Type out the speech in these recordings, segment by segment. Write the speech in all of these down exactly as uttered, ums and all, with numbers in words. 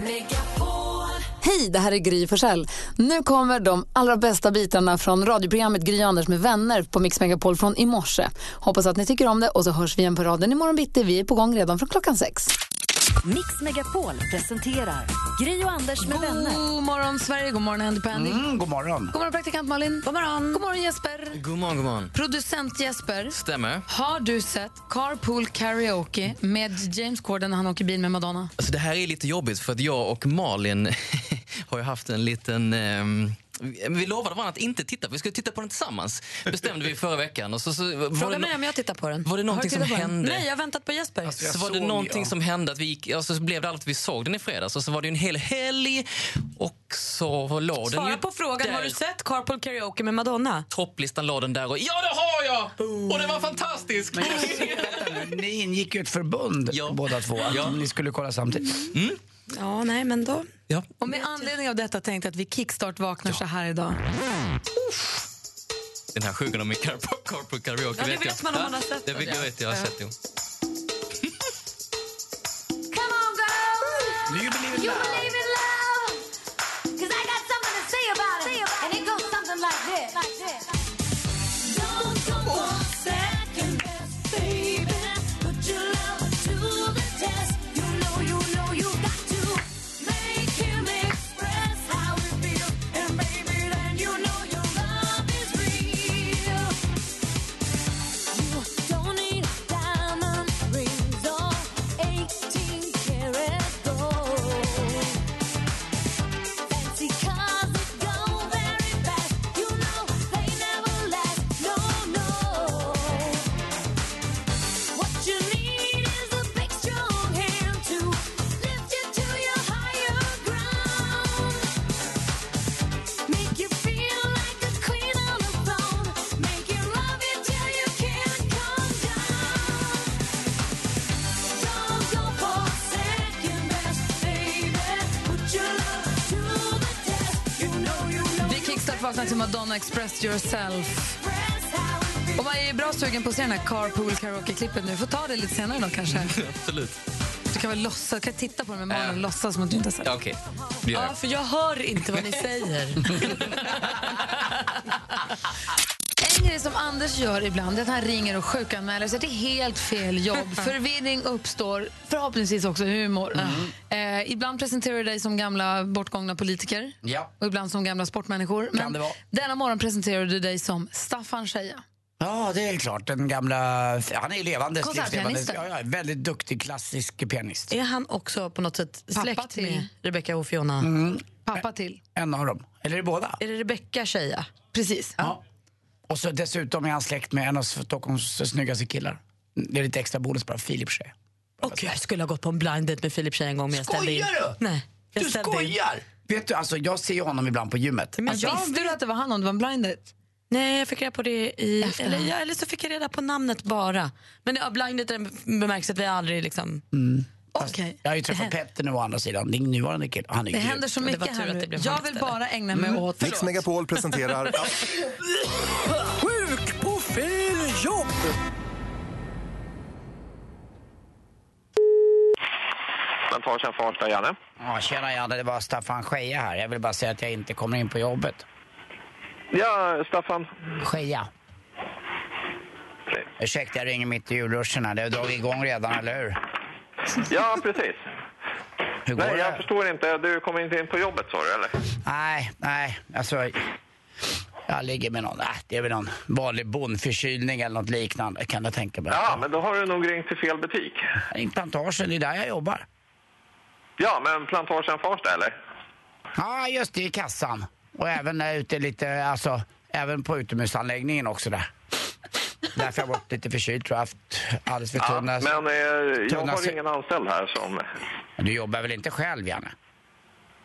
Megapol. Hej, det här är Gry Försälj. Nu kommer de allra bästa bitarna från radioprogrammet Gry Anders med vänner på Mix Megapol från i morse. Hoppas att ni tycker om det, och så hörs vi igen på raden imorgon bitti. Vi är på gång redan från klockan sex. Mix Megapol presenterar Gry och Anders med god vänner. God morgon Sverige, god morgon Andy Penny. Mm, god morgon. God morgon praktikant Malin. God morgon. God morgon Jesper. God morgon, god morgon. Producent Jesper. Stämmer. Har du sett Carpool Karaoke med James Corden när han åker bil med Madonna? Alltså det här är lite jobbigt för att jag och Malin har ju haft en liten... Um... Vi lovade varandra att inte titta. Vi skulle titta på den tillsammans. Bestämde vi förra veckan. Och så, så, Fråga mig no- om jag tittar på den. Var det någonting som hände? Den. Nej, jag har väntat på Jesper. Alltså, så var det någonting jag. som hände. Att vi gick, alltså, så blev det allt vi såg den i fredags. Och så var det en hel helg. Och så låg den ju på frågan, där. Har du sett Carpool Karaoke med Madonna? Topplistan låg den där. Och, ja, det har jag! Oh. Och det var fantastiskt! Men jag ni ingick ju ett förbund, ja. Båda två. Att ja. Ni skulle kolla samtidigt. Mm. Ja, nej, men då... Ja. Och med anledning av detta tänkte jag att vi kickstart vaknar ja. Så här idag. Uff. Den här sjukan om min Carpool Karaoke, ja, vet jag. Det vet man om man har sett det. Det jag vet jag har sett, jo. Come on girl, you believe in love, cause I got something to say about it, and it goes something like this, like this. Don't come on second best, baby, put your love to the test. You know, you know, you got to Madonna Express Yourself. Och man är bra sugen på att se den här Carpool Karaoke-klippet nu. Får ta det lite senare då kanske. Absolut. Du kan väl låtsas, kan titta på den med Malin och låtsas som att du inte har sett. Okej, okay. Ja, för jag hör inte vad ni säger. En grej som Anders gör ibland är att han ringer och sjukanmäler sig till helt fel jobb. Förvirring uppstår, förhoppningsvis också humor. Mm. Eh, ibland presenterar du dig som gamla bortgångna politiker. Ja. Och ibland som gamla sportmänniskor. Men kan det vara. Denna morgon presenterar du dig som Staffan Scheja. Ja, det är klart. Den gamla... Han är levande. Konsertpianist. Ja, ja, väldigt duktig klassisk pianist. Är han också på något sätt släkt till med Rebecca Hofjona? Mm. Pappa till. En av dem. Eller är det båda? Är det Rebecca Scheja? Precis. Ja. Ja. Och så dessutom är han släkt med en av Stockholms snyggaste killar. Det är lite extra bonus bara, Filip Scheja. Och jag skulle ha gått på en blind date med Filip Scheja en gång, men jag ställde in. Skojar du? Nej, jag du ställde skojar! In. Vet du, alltså jag ser honom ibland på gymmet. Men alltså, jag visste du att det var han om det var en blind date? Nej, jag fick reda på det i... Eller, ja, eller så fick jag reda på namnet bara. Men ja, blind date bemärks att vi aldrig liksom... Mm. Okay. Jag har ju träffat Petter nu å andra sidan. Din nuvarande kill. Han är det händer så mycket här nu. Jag vill eller? bara ägna mig mm. åt... Mix Megapol presenterar... Sjuk på fel jobb! Man tar sig en farsta, Janne. Ja, tjena Janne, det var Staffan Scheja här. Jag vill bara säga att jag inte kommer in på jobbet. Ja, Staffan. Scheja. Nej. Ursäkta, jag ringer mitt i julruscherna. Det har dragit igång redan, eller hur? Ja, precis. Hur går nej, jag det? Förstår inte. Du kommer inte in på jobbet, sa du, eller? Nej, nej. Alltså, jag ligger med någon. Äh, det är väl någon vanlig bondförkylning eller något liknande, kan jag tänka mig. Ja, men då har du nog ringt till fel butik. I Plantagen, det är där jag jobbar. Ja, men Plantagen först, eller? Ja, just det, i kassan. Och även ute lite, alltså, även på utomhusanläggningen också där. Därför har jag varit lite förkyld, tror jag haft alldeles för tunna... Ja, men eh, jag tunna har ingen anställd här som... Du jobbar väl inte själv, Janne?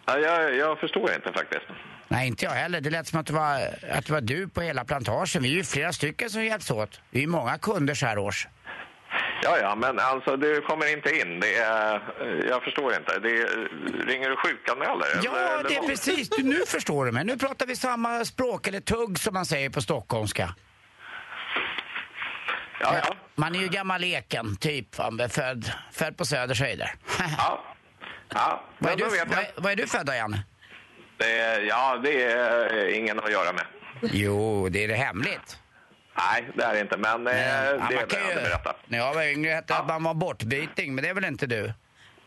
Ja, jag, jag förstår inte faktiskt. Nej, inte jag heller. Det lät som att det var, att det var du på hela plantagen. Vi är ju flera stycken som hjälps åt. Vi är många kunder så här års. Ja, ja, men alltså du kommer inte in. Det är, jag förstår inte. Det är, ringer du sjukanmäler? Ja, eller, det är precis. Du, nu förstår du mig. Nu pratar vi samma språk eller tugg som man säger på stockholmska. Ja, ja. Man är ju gammal leken, typ. Född, född på Söder, Söder. Ja. Ja. Vad är, du, vad, vad är du född igen? Det är, ja, det är ingen att göra med. Jo, det är det hemligt. Nej, det är det inte, men eh, det ja, är det jag berätta. När jag var yngre hette ja. att man var bortbyting, men det är väl inte du?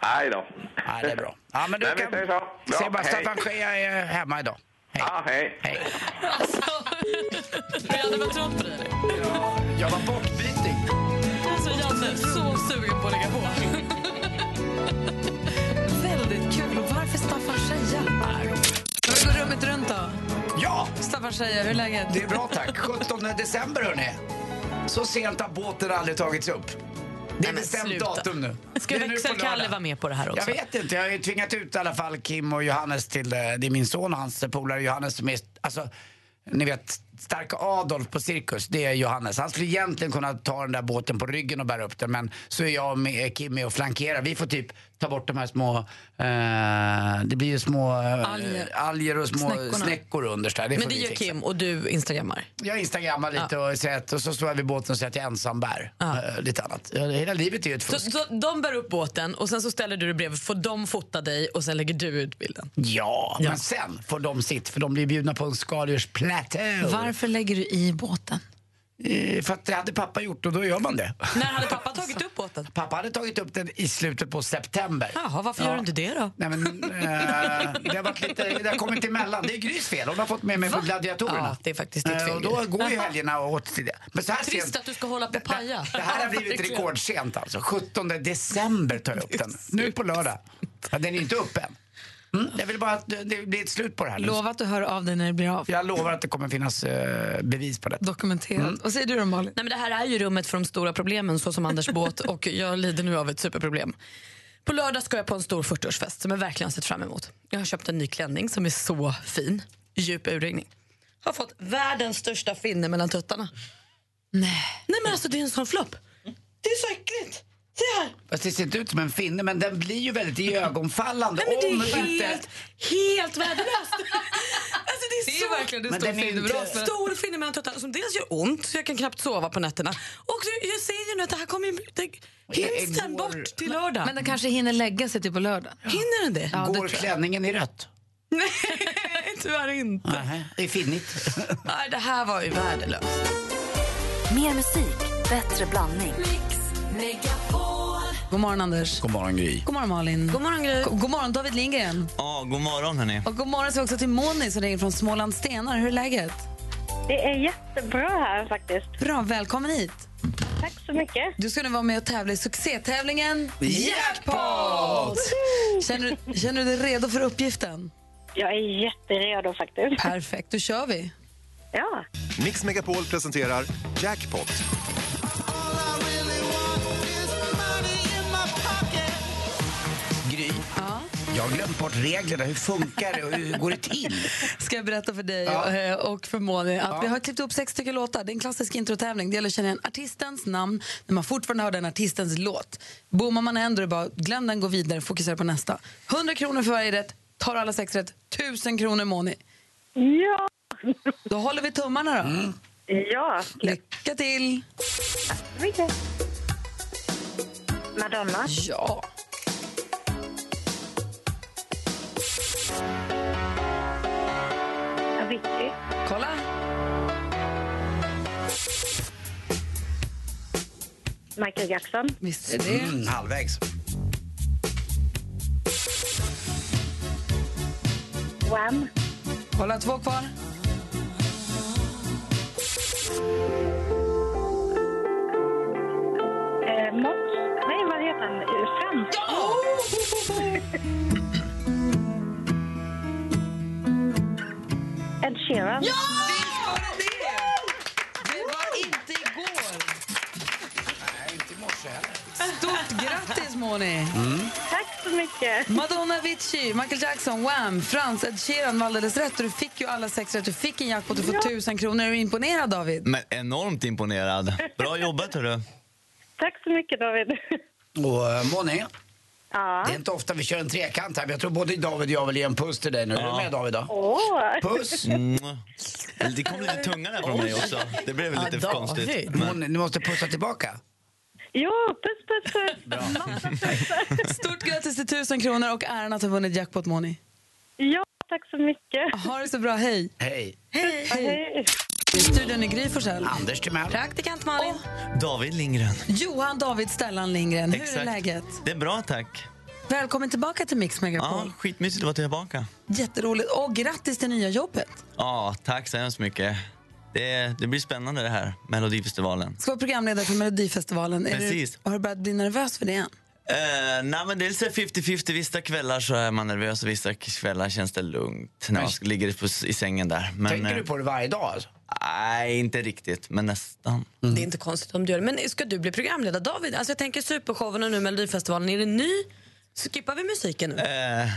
Nej då. Nej, det är bra. Ja, men du Nej, kan... Vi bra, se bara, Staffan Scheja är hemma idag. Hej. Ja, hej. Hej. Alltså, jag hade väl trott på dig. Ja, jag var bortbyting. Alltså, jag är så sugen på att lägga på. Väldigt kul. Och varför Staffan Scheja? Ska vi gå rummet runt då? Ja! Staffan Scheja, hur är läget? Det är bra, tack. sjuttonde december, hörni. Så sent har båten aldrig tagits upp. Det är bestämt datum nu. Ska växel Kalle vara med på det här också? Jag vet inte, jag har ju tvingat ut i alla fall Kim och Johannes till det. Det är min son och hans polare Johannes som är... Alltså, ni vet, starka Adolf på cirkus, det är Johannes. Han skulle egentligen kunna ta den där båten på ryggen och bära upp den, men så är jag med Kim med och flankerar. Vi får typ ta bort de här små, eh, det blir ju små alger, alger och små Snäckorna. snäckor underst där. Det men det gör fixa. Kim och du instagrammar? Jag instagrammar lite ja. och, säger att, och så står jag vid båten och säger att jag ensam bär. Ja. Eh, lite annat. Hela livet är ju ett fusk. Så, så de bär upp båten och sen så ställer du dig bredvid, får de fota dig och sen lägger du ut bilden? Ja, ja. Men sen får de sitt, för de blir bjudna på en skaldjursplatå. Varför lägger du i båten? För att det hade pappa gjort och då gör man det. När hade pappa tagit upp båten? Pappa hade tagit upp den i slutet på september. Jaha, varför ja. gör du inte det då? Nej, men, eh, det, har varit lite, det har kommit emellan. Det är Grys fel, hon har fått med mig på gladiatorerna. Ja, det är faktiskt ditt fel. Eh, och då går ju helgerna åt till det. Men så här trist sent, att du ska hålla på paja. Det, det här har blivit rekordsent alltså. sjuttonde december tar jag upp den. Nu på lördag. Ja, den är inte upp än. Mm, jag vill bara att det blir ett slut på det här. Lova att du hör av dig när det blir av. Jag lovar att det kommer finnas eh, bevis på det. Dokumenterat. Mm. Vad säger du då, Malin? Nej, men det här är ju rummet för de stora problemen, så som Anders båt. Och jag lider nu av ett superproblem. På lördag ska jag på en stor fyrtioårsfest som jag verkligen har sett fram emot. Jag har köpt en ny klänning som är så fin. Djup urringning. Har fått världens största finne mellan tuttarna. Nej. Nej, men alltså det är en sån flopp. Det är så äckligt. Se här. Fast det ser inte ut som en finne, men den blir ju väldigt iögonfallande. Nej, men det är helt, inte... helt värdelöst. Alltså det är, det är så... verkligen det stor finne. Inte... Stor finne mellan tuttarna som dels gör ont, så jag kan knappt sova på nätterna. Och jag ser ju nu att det här kommer ju... Det... Hinns den går... bort till lördag? Men, men den kanske hinner lägga sig till på lördag. Ja. Hinner den det? Ja, går det klänningen i rött? Nej, tyvärr inte. Nej, det är finnigt. Nej, det här var ju värdelöst. Mer musik, bättre blandning. Mix Megapol. God morgon, Anders. God morgon, Gry. God morgon, Malin. God morgon, Gry. God morgon, David Lindgren. Ja, oh, god morgon, hörni. Och god morgon så också till Moni som ringer från Småland Stenar. Hur är läget? Det är jättebra här faktiskt. Bra, välkommen hit. Tack så mycket. Du ska nu vara med och tävla i succétävlingen Jackpot! Känner du, känner du dig redo för uppgiften? Jag är jätteredo faktiskt. Perfekt, då kör vi. Ja. Mix Megapol presenterar Jackpot. Jag har glömt bort reglerna. Hur funkar det och hur går det till? Ska jag berätta för dig ja. och för Moni att ja. vi har klippt upp sex stycken låtar. Det är en klassisk introtävling. Det gäller att känna en artistens namn när man fortfarande hör den artistens låt. Bommar man ändå är bara glöm den, gå vidare, fokusera på nästa. hundra kronor för varje rätt. Tar alla sex rätt. tusen kronor, Moni. Ja! Då håller vi tummarna då. Mm. Ja. Lycka till! Madonna. Ja. Avicii. Kolla. Michael Jackson. Visst är det. Mm, halvvägs. Wham. Kolla, två kvar. Eh, Måns. Nej, vad heter han? Frans. Ja! Ed Sheeran. Ja! Visst var det det! Det var inte igår. Nej, inte i morse heller. Stort grattis, Moni. Mm. Tack så så mycket. Madonna, Vici, Michael Jackson, Wham, Frans, Ed Sheeran var alldeles rätt. Du fick ju alla sex rätt. Du fick en jackpot och får tusen kronor. Är du imponerad, David? Men enormt imponerad. Bra jobbat, hörru. Tack så mycket, David. Och Monet. Ja. Det är inte ofta vi kör en trekant här, men jag tror både David och jag vill ge en puss till dig nu. Ja. Är du med, David, då? Oh. Puss! Mm. Det kom lite tunga där från mig också. Det blev väl lite ja, konstigt. Men... Ni måste pussa tillbaka. Jo, puss, puss, puss. Bra. Stort grattis till tusen kronor och äran att ha vunnit jackpot, Moni. Ja, tack så mycket. Ha det så bra, hej. Hej. Hej. Hej. Hej. Studion i Gry Försälj. Anders Timell. Praktikant Malin. Och David Lindgren. Johan David Stellan Lindgren. Exakt. Hur är läget? Det är bra, tack. Välkommen tillbaka till Mix Megapol. Ja, skitmysigt att vara tillbaka. Jätteroligt. Och grattis till nya jobbet. Ja, tack så hemskt mycket. Det, det blir spännande det här, Melodifestivalen. Ska vara programledare för Melodifestivalen. Är Precis. Du, har du börjat bli nervös för det än? Uh, nej, men det är så femtio femtio. Vissa kvällar så är man nervös och vissa kvällar känns det lugnt. När man ligger på, i sängen där. Men, tänker du på det varje dag alltså? Nej, inte riktigt, men nästan. Mm. Det är inte konstigt om du gör det. Men ska du bli programledare, David? Alltså jag tänker Supershowen och nu Melodifestivalen. Är det ny? Skippar vi musiken nu? Uh,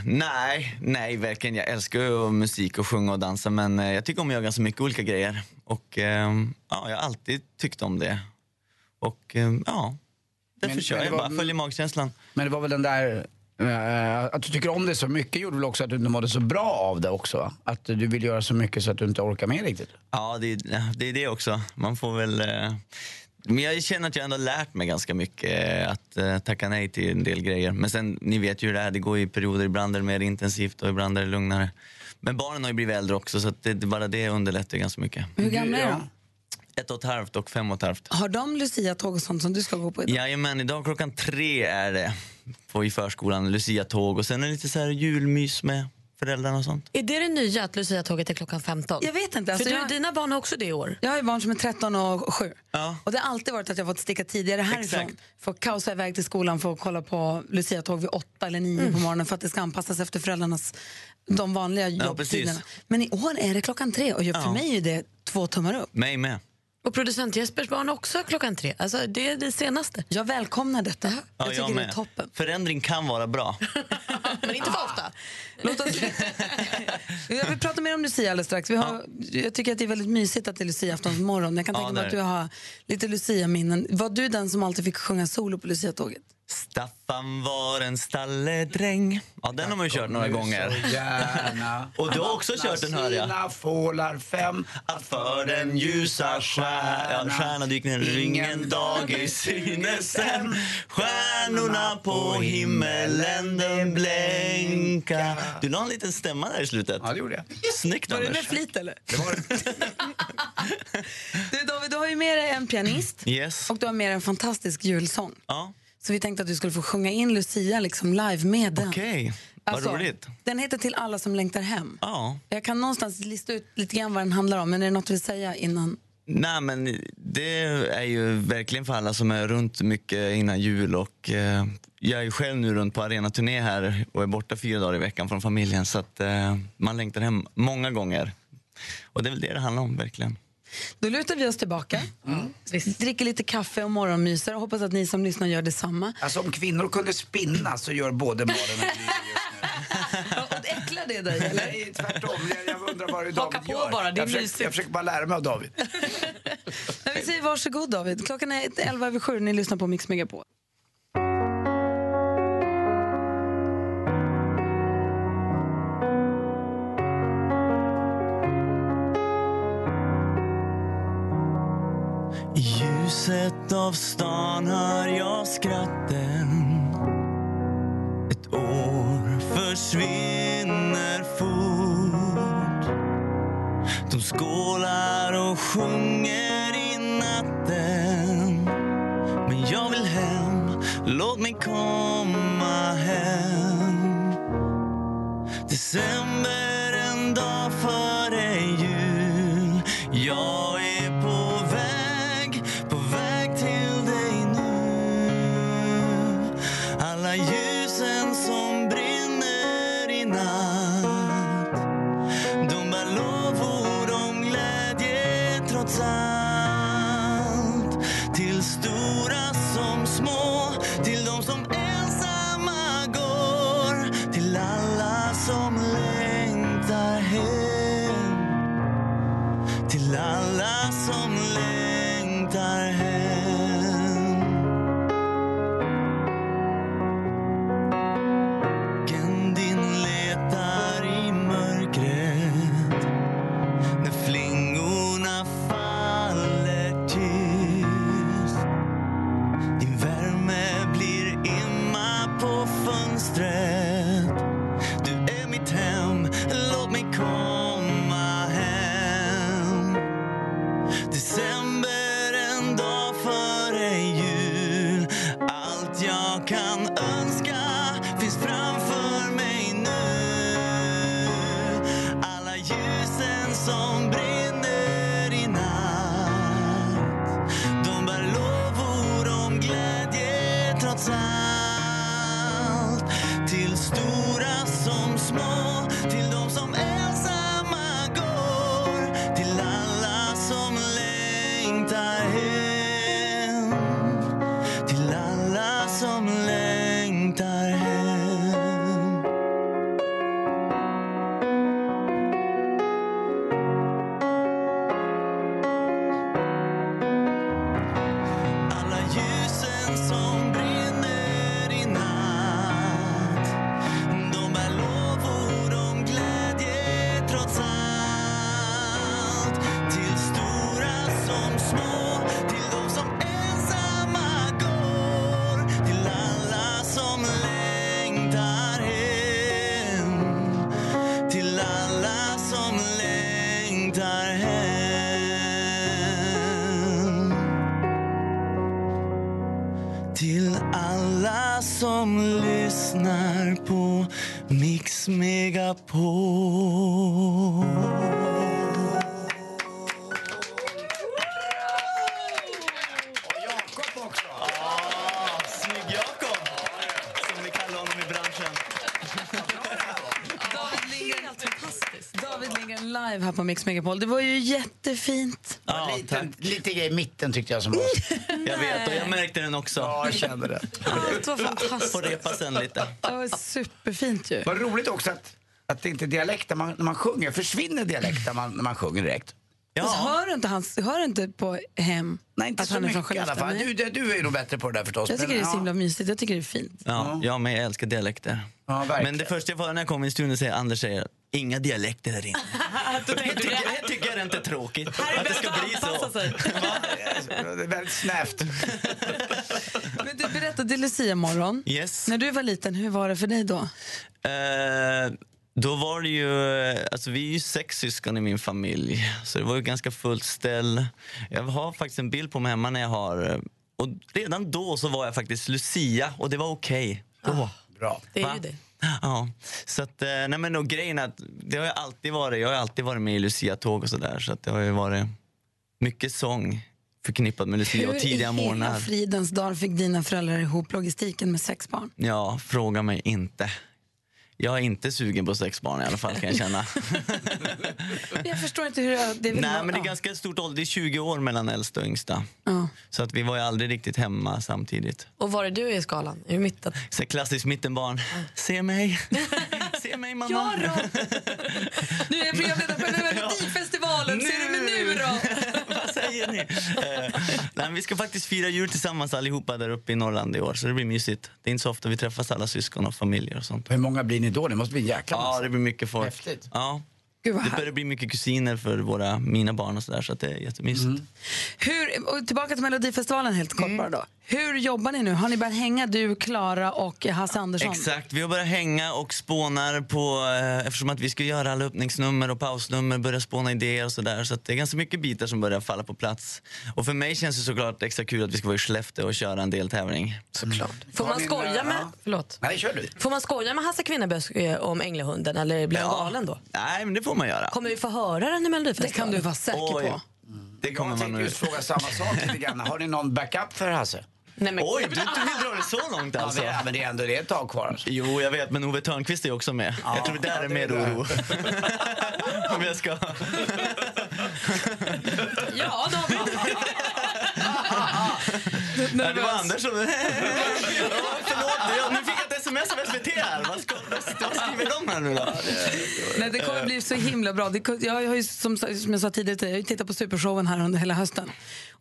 nej, nej, verkligen. Jag älskar ju musik och sjunga och dansa. Men uh, jag tycker om att göra ganska mycket olika grejer. Och uh, ja, jag har alltid tyckt om det. Och uh, ja, därför men, kör men jag var, bara. Följer magkänslan. Men det var väl den där... Uh, att du tycker om det så mycket gjorde väl också att du inte mådde så bra av det också. Att du vill göra så mycket så att du inte orkar med riktigt. Ja, det, det är det också. Man får väl... Uh, men jag känner att jag ändå har lärt mig ganska mycket att uh, tacka nej till en del grejer. Men sen, ni vet ju hur det är. Det går i perioder. Ibland är det mer intensivt och ibland är det lugnare. Men barnen har ju blivit äldre också, så att det, bara det underlättar ganska mycket. Hur gamla är de? Ett och ett halvt och fem och ett halvt. Har de Lucia-tåg och sånt som du ska gå på idag? Jajamän, idag klockan tre är det på i förskolan, Lucia-tåg. Och sen är det lite så här julmys med föräldrarna och sånt. Är det det nya att Lucia-tåget är klockan femton? Jag vet inte. Alltså För du, jag... dina barn har också det i år. Jag har ju barn som är tretton och sju. Ja. Och det har alltid varit att jag fått sticka tidigare härifrån. Exakt. För att kaosa iväg till skolan för att kolla på Lucia-tåg vid åtta eller nio mm. på morgonen. För att det ska anpassas efter föräldrarnas, de vanliga jobbtiderna. Ja, men i år är det klockan tre. Och för ja. mig är det två tummar upp. Mig med. Och producent Jespers barn också klockan tre. Alltså det är det senaste. Jag välkomnar detta. Ja, jag tycker jag det är toppen. Förändring kan vara bra. Men inte för ofta. Låt oss... Jag vill prata mer om Lucia alldeles strax. Vi har... ja. Jag tycker att det är väldigt mysigt att det är Lucia-aftons morgon. Jag kan tänka ja, mig att du har lite Lucia-minnen. Var du den som alltid fick sjunga solo på Lucia-tåget? Staffan var en stalledräng. Ja, den har man ju kört några gånger. Gärna. Och du har också kört den här, ja. Sina fålar fem, att för den ljusa stjärna. Stjärna dyk ner ringen dag i synesen. Stjärnorna på himmelen, den blänka. Du la en liten stämma där i slutet. Ja, det gjorde jag. Snyggt, Anders. Var det med flit, eller? Det var det. Du, David, du har ju med dig en pianist. Yes. Och du har med dig en fantastisk julsång. Ja. Så vi tänkte att du skulle få sjunga in Lucia liksom live med den. Okej, okay. Vad alltså, roligt. Den heter Till alla som längtar hem. Ja. Oh. Jag kan någonstans lista ut lite grann vad den handlar om. Men är det något du vill säga innan? Nej, men det är ju verkligen för alla som är runt mycket innan jul. Och eh, jag är ju själv nu runt på arenaturné här och är borta fyra dagar i veckan från familjen. Så att eh, man längtar hem många gånger. Och det är väl det det handlar om, verkligen. Då lutar vi oss tillbaka, mm. dricker lite kaffe och morgonmyser och hoppas att ni som lyssnar gör detsamma. Alltså om kvinnor kunde spinna så gör både Maren och Gry just nu. Och äcklar det dig, eller? Nej, tvärtom. Jag, jag undrar bara hur David på gör. Bara, det är jag, försöker, jag försöker bara lära mig av David. Men vi säger varsågod, David. Klockan är elva över sju, ni lyssnar på Mix Megapol. I ljuset av stan hör jag skratten. Ett år försvinner fort. De skålar och sjunger i natten. Men jag vill hem, låt mig komma hem. December, en dag före jul. Jag är på väg. Alla ljusen som brinner i natt, de bär lovord om glädje trots allt. Till stora som små, till de som ensamma går. längtar hem. Kendin letar i mörkret när flingorna faller tyst. Din värme blir imma på fönstret. Du är mitt hem, låt mig komma. På Mix Megapol. Jakob också. Ah, snygg Jakob. Som vi kallar honom i branschen. David Lindgren, fantastiskt. David Lindgren live här på Mix Megapol. Det var ju jättefint. Ja, lite, lite grej i mitten tyckte jag som var. Jag vet, och jag märkte den också. Ja, jag kände det. Allt var fantastiskt. Får repa sen lite. Det var superfint ju. Vad roligt också att, att det inte är dialekt när man, när man sjunger. Försvinner dialekt när man, när man sjunger direkt. Ja. Alltså, hör, inte hans, hör inte på hem. Nej, inte att så han mycket i alla fall. Du, du är ju nog bättre på det där förstås. Jag tycker men, det är så himla mysigt, jag tycker det är fint. Ja, ja men jag älskar dialekter. Ja, men det första jag var när jag kom i studion säger Anders säger inga dialekter där inne. Jag tycker, jag tycker det är inte tråkigt att det ska bli så. Det är väldigt snävt. Men du berättade till Lucia morgon. Yes. När du var liten, hur var det för dig då? Uh, då var det ju, alltså vi är ju sex syskon i min familj. Så det var ju ganska fullt ställ. Jag har faktiskt en bild på mig hemma när jag har, och redan då så var jag faktiskt Lucia och det var okej. Okay. Oh. Bra. Det är Va? ju det. Ja, så att, nej men och grejen att det har ju alltid varit, jag har alltid varit med i Lucia-tåg och sådär. Så att det har ju varit mycket sång förknippat med Lucia. Hur och tidiga morgnar. Hur i fridens dag fick dina föräldrar ihop logistiken med sex barn? Ja, fråga mig inte. Jag är inte sugen på sex barn i alla fall kan jag känna. Jag förstår inte hur jag, det vill Nej vara. men det är ganska stort ålder, det är tjugo år mellan äldsta och yngsta. Ja. Så att vi var ju aldrig riktigt hemma samtidigt. Och var är du i skalan? I mitten? Så klassiskt mittenbarn. Ja. Se mig. Se mig mamma. Ja då. Nu är jag programledare på Melodifestivalen. Ser du mig nu då? Vad säger ni? Eh, nej, vi ska faktiskt fira jul tillsammans allihopa där uppe i Norrland i år. Så det blir mysigt. Det är inte så ofta vi träffas alla syskon och familjer och sånt. Hur många blir ni då? Det måste bli en jäkla massa. Ja, det blir mycket folk. Häftigt. Ja. Det börjar bli mycket kusiner för våra, mina barn och sådär. Så att det är jättemysigt. Mm. Hur, och tillbaka till Melodifestivalen helt kort mm. då. Hur jobbar ni nu? Har ni börjat hänga, du, Klara och Hasse Andersson? Exakt, vi har börjat hänga och spånar på, eh, eftersom att vi ska göra alla öppningsnummer och pausnummer, börja spåna idéer och sådär. Så att det är ganska mycket bitar som börjar falla på plats. Och för mig känns det såklart extra kul att vi ska vara i Skellefteå och köra en deltävling. Såklart. Mm. Får man skoja med, förlåt. Nej, kör du. Får man skoja med Hasse Kvinnabösk om Änglahunden eller blir han ja. galen då? Nej, men det får man göra. Kommer vi få höra den i Melodifestivalen? Det kan du vara säker Oj. på. Det kommer jag man tänker just fråga samma sak lite grann. Har ni någon backup för Hasse? Nej, men... Oj, du vill dra det så långt alltså. Ja, men det är ändå det är ett tag kvar. Alltså. Jo, jag vet, men Ove Törnqvist är också med. Ja, jag tror det där ja, är mer oro. Om jag ska. Ja, då har vi. Nej, det var Anders som... Förlåt, nu fick jag inte sms av S V T här. Vad, ska, vad skriver de här nu då? Nej, det kommer bli så himla bra. Det, jag har ju, som, som jag sa tidigare, jag har ju tittat på Supershowen här under hela hösten.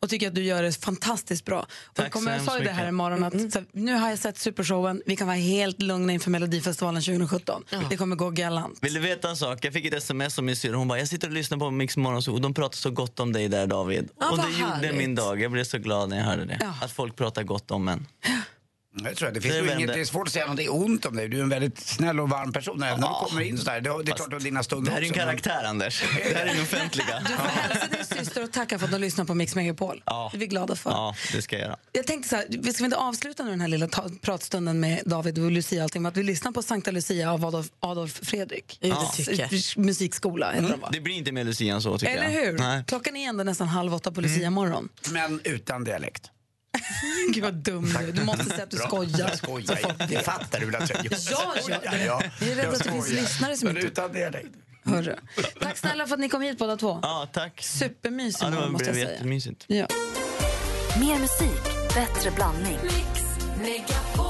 Och tycker att du gör det fantastiskt bra. Och jag kommer, jag sa ju det här imorgon att mm. så, nu har jag sett Supershowen. Vi kan vara helt lugna inför Melodifestivalen tjugo sjutton. Mm. Det kommer gå galant. Vill du veta en sak? Jag fick ett sms om min syster. Hon bara, jag sitter och lyssnar på Mix Morgon och de pratar så gott om dig där, David. Ah, och det härligt. Gjorde min dag. Jag blev så glad när jag hörde det. Ja. Att folk pratar gott om en. Jag tror att det finns det ju inget, det är svårt att säga något ont om dig. Du är en väldigt snäll och varm person när, ja, du kommer in så där. Det, det är klart att dina stunder. Det här är ju en karaktär, men... Anders. Det här är ju offentliga. Du får hälsa din syster och tacka för att du lyssnar på Mix Megapol. Ja. Det är vi glada för. Ja, det ska jag göra. Jag tänkte så här, vi ska inte avsluta nu den här lilla ta- pratstunden med David och Lucia och allting, med att vi lyssnar på Sankta Lucia av Adolf, Adolf Fredrik. Ja. S- musikskola heter mm. de, va? Det blir inte mer Lucia än så, tycker jag. Eller hur? Nej. Klockan är ändå nästan halv åtta på Lucia mm. morgon. Men utan dialekt. Gud vad dum du. Du måste säga att du skojar. Jag skojar. Jag fattar du väl att jag gör det? Ja, jag är rädd att det finns lyssnare som inte... Utan det, hörru. Tack snälla för att ni kom hit båda två. Ja, tack. Supermysigt, ja, det måste jag säga. Jättemysigt. Ja. Mer musik, bättre blandning. Mix Megapol.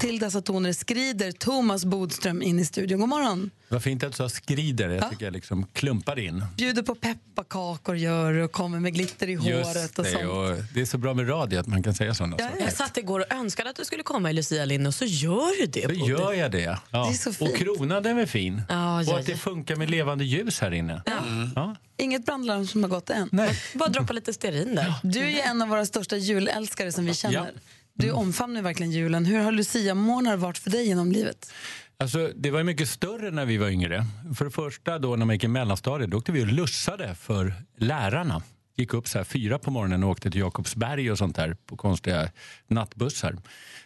Till dessa toner skrider Thomas Bodström in i studion. God morgon. Vad fint att du sa skrider. Jag ja. tycker jag liksom klumpar in. Bjuder på pepparkakor, gör och kommer med glitter i just håret och det, sånt. Och det är så bra med radio att man kan säga sådana ja, saker. Jag satt igår och önskade att du skulle komma i Lucia Linn och så gör du det. Så gör det. Jag det. Ja. Det är så fint. Och kronan, den är fin. Ja, ja, och att det funkar med levande ljus här inne. Ja. Mm. Ja. Inget brandlarm som har gått än. Nej. Bara droppa lite stearin där. Ja. Du är ju en av våra största julälskare som vi känner. Ja. Du omfamnar verkligen julen. Hur har Lucia-månader varit för dig genom livet? Alltså, det var mycket större när vi var yngre. För det första, då, när man gick i mellanstadiet, då åkte vi och lussade för lärarna. Gick upp så här fyra på morgonen och åkte till Jakobsberg och sånt där på konstiga nattbussar.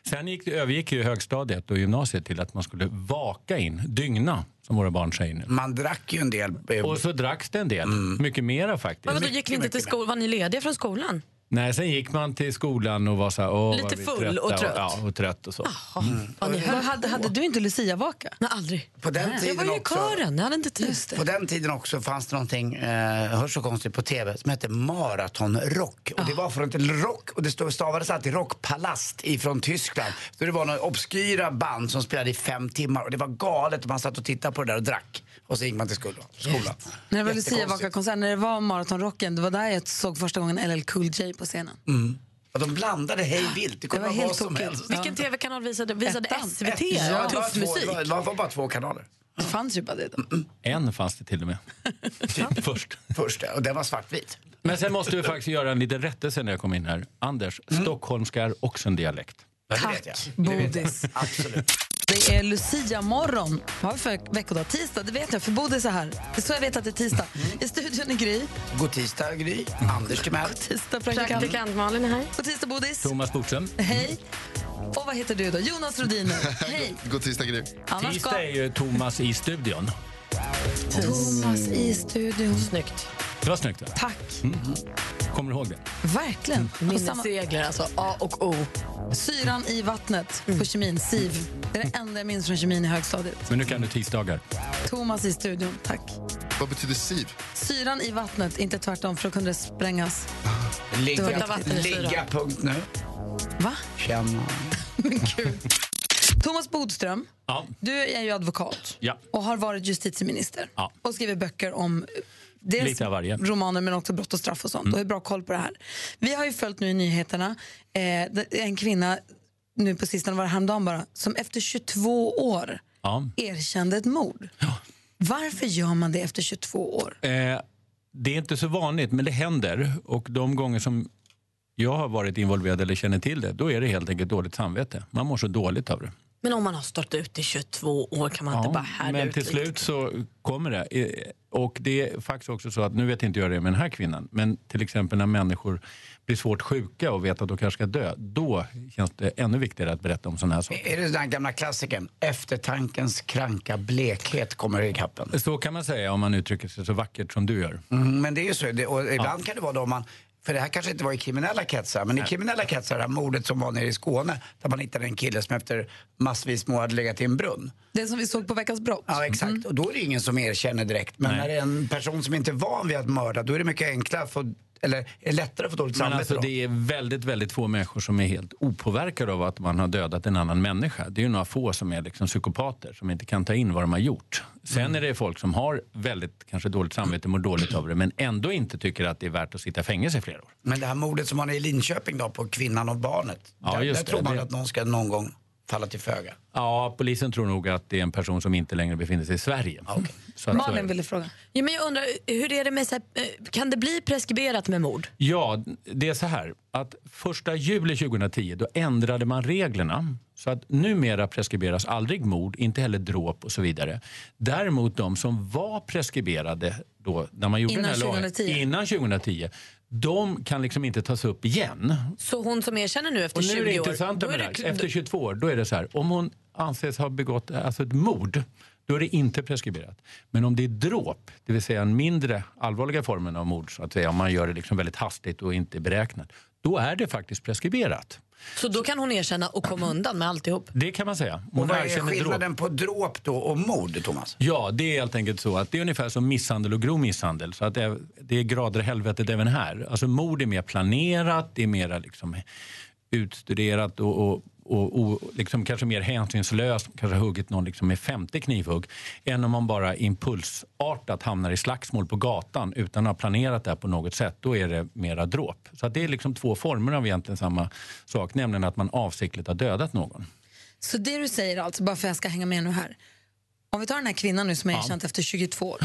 Sen gick det, övergick ju högstadiet och gymnasiet till att man skulle vaka in, dygna, som våra barn säger nu. Man drack ju en del. Och så dracks det en del. Mm. Mycket mera faktiskt. Men då gick ni inte till skolan? Var ni lediga från skolan? Nej, sen gick man till skolan och var så här... Åh, lite full trötta, och trött. Och, ja, och trött och så. Mm. Mm. Ja, hade, hade du inte Lucia-vaka? Nej, aldrig. På den Nej. Tiden jag var ju i kören, jag hade inte tyst. På den tiden också fanns det någonting, eh, hörs så konstigt, på tv som hette Maratonrock. Och ah. det var från ett rock, och det stod, stavades alltid Rockpalast ifrån Tyskland. Så det var några obskyra band som spelade i fem timmar. Och det var galet, och man satt och tittade på det där och drack. Och så gick man till skolan. skolan. När det var Lucia-vaka-konsert, när det var Maratonrocken, det var där jag såg första gången L L Cool J på scenen. Mm. Och de blandade hej vilt. Det, det var helt tokigt. Vilken tv-kanal visade, visade S V T? Ja, tuff två, musik. Det var, det var bara två kanaler. Det fanns ju bara det då. Mm. En fanns det till och med. Typ. Först. Först, och den var svartvit. Men sen måste vi faktiskt göra en liten rättelse när jag kom in här. Anders, mm. stockholmska är också en dialekt. Tack, Bodis. Absolut. Det är Lucia-morgon. Varför veckodag? Tisdag, det vet jag, för Bodis så här. Det är så jag vet att det är tisdag. I studion är Gry. God tisdag, Gry. Anders Kemell. God tisdag, praktikant Malin är här. God tisdag, Bodis. Thomas Bodström. Hej. Och vad heter du då? Jonas Rodiner. Hej. God tisdag, Gry. Annars tisdag är ju Thomas i studion. Thomas i studion. Snyggt. Det var snyggt. Eller? Tack. Mm. Kommer du ihåg det? Verkligen. Mm. Minnesregler, alltså A och O. Syran i vattnet mm. på kemin, S I V. Det är det enda jag minns från kemin i högstadiet. Men nu kan du tisdagar. Thomas i studion, tack. Vad betyder S I V? Syran i vattnet, inte tvärtom, för att kunna sprängas. Ligga, ligga punkt nu. Va? Känna. Men gud. Thomas Bodström, ja. Du är ju advokat ja. Och har varit justitieminister ja. Och skriver böcker om dels romaner men också brott och straff och sånt mm. och har bra koll på det här. Vi har ju följt nu i nyheterna eh, en kvinna nu på sistone, var det häromdagen bara, som efter tjugotvå år ja. Erkände ett mord. Ja. Varför gör man det efter tjugotvå år? Eh, det är inte så vanligt, men det händer, och de gånger som jag har varit involverad eller känner till det, då är det helt enkelt dåligt samvete. Man mår så dåligt av det. Men om man har stått ut i tjugotvå år kan man ja, inte bara härda ut. Men till slut så kommer det. Och det är faktiskt också så att, nu vet inte jag det med den här kvinnan, men till exempel när människor blir svårt sjuka och vet att de kanske ska dö, då känns det ännu viktigare att berätta om sådana här saker. Är det den gamla klassiken? Eftertankens kranka blekhet kommer i kappen. Så kan man säga om man uttrycker sig så vackert som du gör. Mm, men det är ju så. Det, och ibland ja. Kan det vara då om man... För det här kanske inte var i kriminella kretsar, men i kriminella kretsar, det här mordet som var nere i Skåne, där man hittade en kille som efter massvis mål hade legat i en brunn. Det som vi såg på Veckans brott. Ja, exakt. Mm. Och då är det ingen som erkänner direkt. Men nej. När det är en person som inte är van vid att mörda, då är det mycket enklare för eller är lättare att få dåligt samvete. Men alltså, det är väldigt, väldigt få människor som är helt opåverkade av att man har dödat en annan människa. Det är ju några få som är liksom psykopater som inte kan ta in vad de har gjort. Sen mm. är det folk som har väldigt kanske dåligt samvete, mår dåligt av det, men ändå inte tycker att det är värt att sitta i fängelse i flera år. Men det här mordet som man är i Linköping då på kvinnan och barnet, ja, där, just där det. tror man det... att någon ska någon gång falla till föga. Ja, polisen tror nog att det är en person som inte längre befinner sig i Sverige. Okay. Så att, Malin ville fråga. Ja, men jag undrar, hur är det med så här, kan det bli preskriberat med mord? Ja, det är så här att första juli tjugohundratio då ändrade man reglerna så att numera preskriberas aldrig mord, inte heller dråp och så vidare. Däremot de som var preskriberade då när man gjorde innan den här tjugohundratio innan tjugohundratio de kan liksom inte tas upp igen. Så hon som erkänner nu efter tjugo år... Och nu är det intressant med det här. Efter tjugotvå år, då är det så här. Om hon anses ha begått alltså ett mord, då är det inte preskriberat. Men om det är dråp, det vill säga en mindre allvarliga formen av mord, så att säga, om man gör det liksom väldigt hastigt och inte beräknat, då är det faktiskt preskriberat. Så då kan hon erkänna och komma undan med alltihop? Det kan man säga. Hon och vad är skillnaden dråp. på dråp då och mord, Thomas? Ja, det är helt enkelt så att det är ungefär som misshandel och grov misshandel. Så att det är, det är grader i helvetet även här. Alltså mord är mer planerat, det är mer liksom utstuderat och... och Och, och liksom kanske mer hänsynslöst, kanske huggit någon liksom med femte knivhugg än om man bara impulsartat hamnar i slagsmål på gatan utan att ha planerat det här på något sätt, då är det mera dråp. Så att det är liksom två former av egentligen samma sak, nämligen att man avsiktligt har dödat någon. Så det du säger alltså, bara för att jag ska hänga med nu här, om vi tar den här kvinnan nu som är erkänt ja. efter tjugotvå år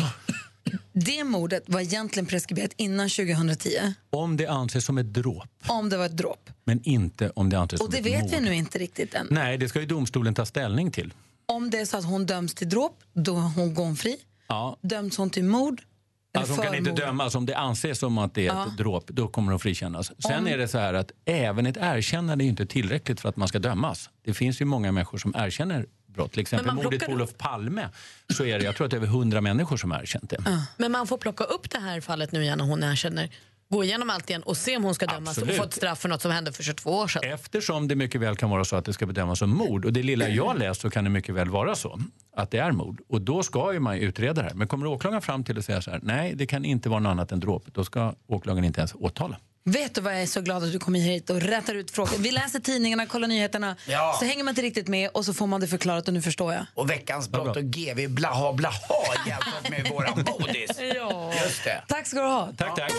det mordet var egentligen preskriberat innan tjugohundratio Om det anses som ett dråp. Om det var ett dråp. Men inte om det anses som ett mord. Och det vet vi nu inte riktigt än. Nej, det ska ju domstolen ta ställning till. Om det är så att hon döms till dråp, då är hon gångfri. Ja. Döms hon till mord. Alltså hon kan inte dömas om det anses som att det är ett ja. dråp, då kommer hon frikännas. Sen om... är det så här att även ett erkännande är inte tillräckligt för att man ska dömas. Det finns ju många människor som erkänner brott. Till exempel mordet på Olof Palme, så är det, jag tror att det är över hundra människor som har erkänt det. Ja. Men man får plocka upp det här fallet nu igen när hon erkänner. Gå igenom allt igen och se om hon ska dömas Absolut. och få ett straff för något som hände för tjugotvå år sedan. Eftersom det mycket väl kan vara så att det ska bedömas som mord, och det lilla jag läst så kan det mycket väl vara så att det är mord. Och då ska ju man utreda det här. Men kommer åklagaren fram till att säga så här, nej det kan inte vara något annat än dråp, då ska åklagaren inte ens åtala. Vet du vad, jag är så glad att du kommer hit och rättar ut frågor. Vi läser tidningarna, kollar nyheterna, ja. så hänger man inte riktigt med och så får man det förklarat och nu förstår jag. Och veckans brott och G V blaha blaha jämfört med våra bodis. Ja. Just det. Tack ska du ha. Tack, tack.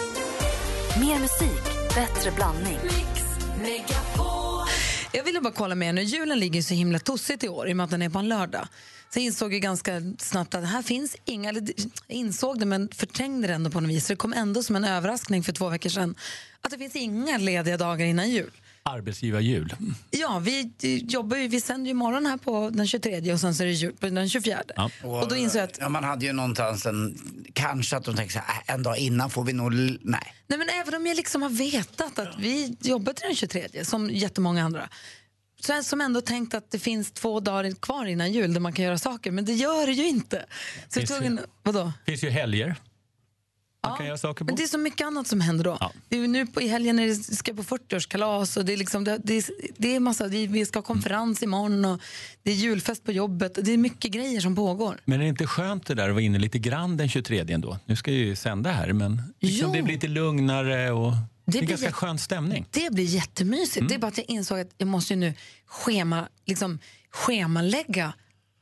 Mer musik, bättre blandning. Mix Megapol. Jag ville bara kolla med nu, julen ligger så himla tossigt i år i och med att den är på en lördag. Så jag insåg ju ganska snabbt att här finns inga, eller insåg det men förträngde det ändå på något vis. Så det kom ändå som en överraskning för två veckor sedan att det finns inga lediga dagar innan jul. Arbetsgivarjul. Ja, vi jobbar ju, vi sänder ju imorgon här på den tjugotredje och sen så är det jul på den tjugofjärde Ja. Och, och då insåg jag att... Ja, man hade ju någonstans en, kanske att de tänkte så här, en dag innan får vi nog... Nej. Nej, men även om jag liksom har vetat att vi jobbar till den tjugotredje som jättemånga andra. Så jag som ändå tänkt att det finns två dagar kvar innan jul där man kan göra saker, men det gör det ju inte. Så finns, tungen, vadå? Finns ju helger. Ja, men det är så mycket annat som händer då. Ja. Det är nu på, i helgen när det ska på fyrtioårskalas och det är liksom det, det, det är massa, det, vi ska ha konferens imorgon och det är julfest på jobbet och det är mycket grejer som pågår. Men är det inte skönt det där att vara inne lite grann den tjugotredje ändå? Nu ska jag ju sända här, men liksom det blir lite lugnare och det, det är ganska jätt... skön stämning. Det blir jättemysigt. Mm. Det är bara att jag insåg att jag måste ju nu schema, liksom, schemalägga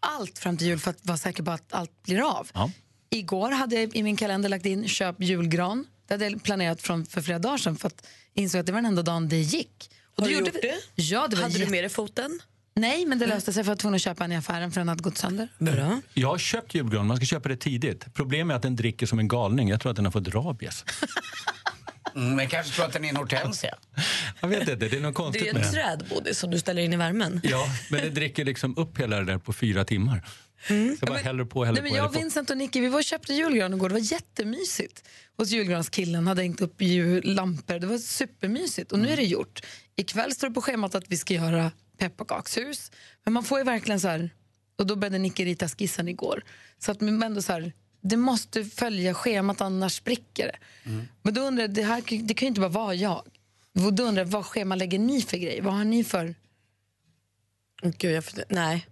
allt fram till jul för att vara säker på att allt blir av. Ja. Igår hade jag i min kalender lagt in köp julgran. Det hade jag planerat från, för flera dagar sedan för att insåg att det var den enda dagen det gick. Och har du gjort det? Ja, det var hade jätt... du med dig foten? Nej, men det löste sig för att hon att köpa en i affären för den hade gått sönder. Bra. Jag har köpt julgran, man ska köpa det tidigt. Problemet är att den dricker som en galning. Jag tror att den har fått rabies. Mm, men kanske tror att den är en hortensia. Jag vet inte, det är något konstigt med det. Det är ju en trädbodis som du ställer in i värmen. Ja, men det dricker liksom upp hela det där på fyra timmar. Mm. Så bara ja, men, häller på, häller nej, på, men jag, häller Vincent och Nicky, vi var och köpte julgran igår. Det var jättemysigt. Hos julgranskillen hade hängt upp lampor. Det var supermysigt. Och nu är det gjort. Ikväll står det på schemat att vi ska göra pepparkakshus. Men man får ju verkligen så här... Och då började Nicky rita skissen igår. Så att man ändå så här... Det måste följa schemat, annars spricker det. Mm. Men då undrar jag, det, här, det kan ju inte bara vara jag. Då undrar jag, vad schema lägger ni för grejer? Vad har ni för... Gud, jag för... Nej.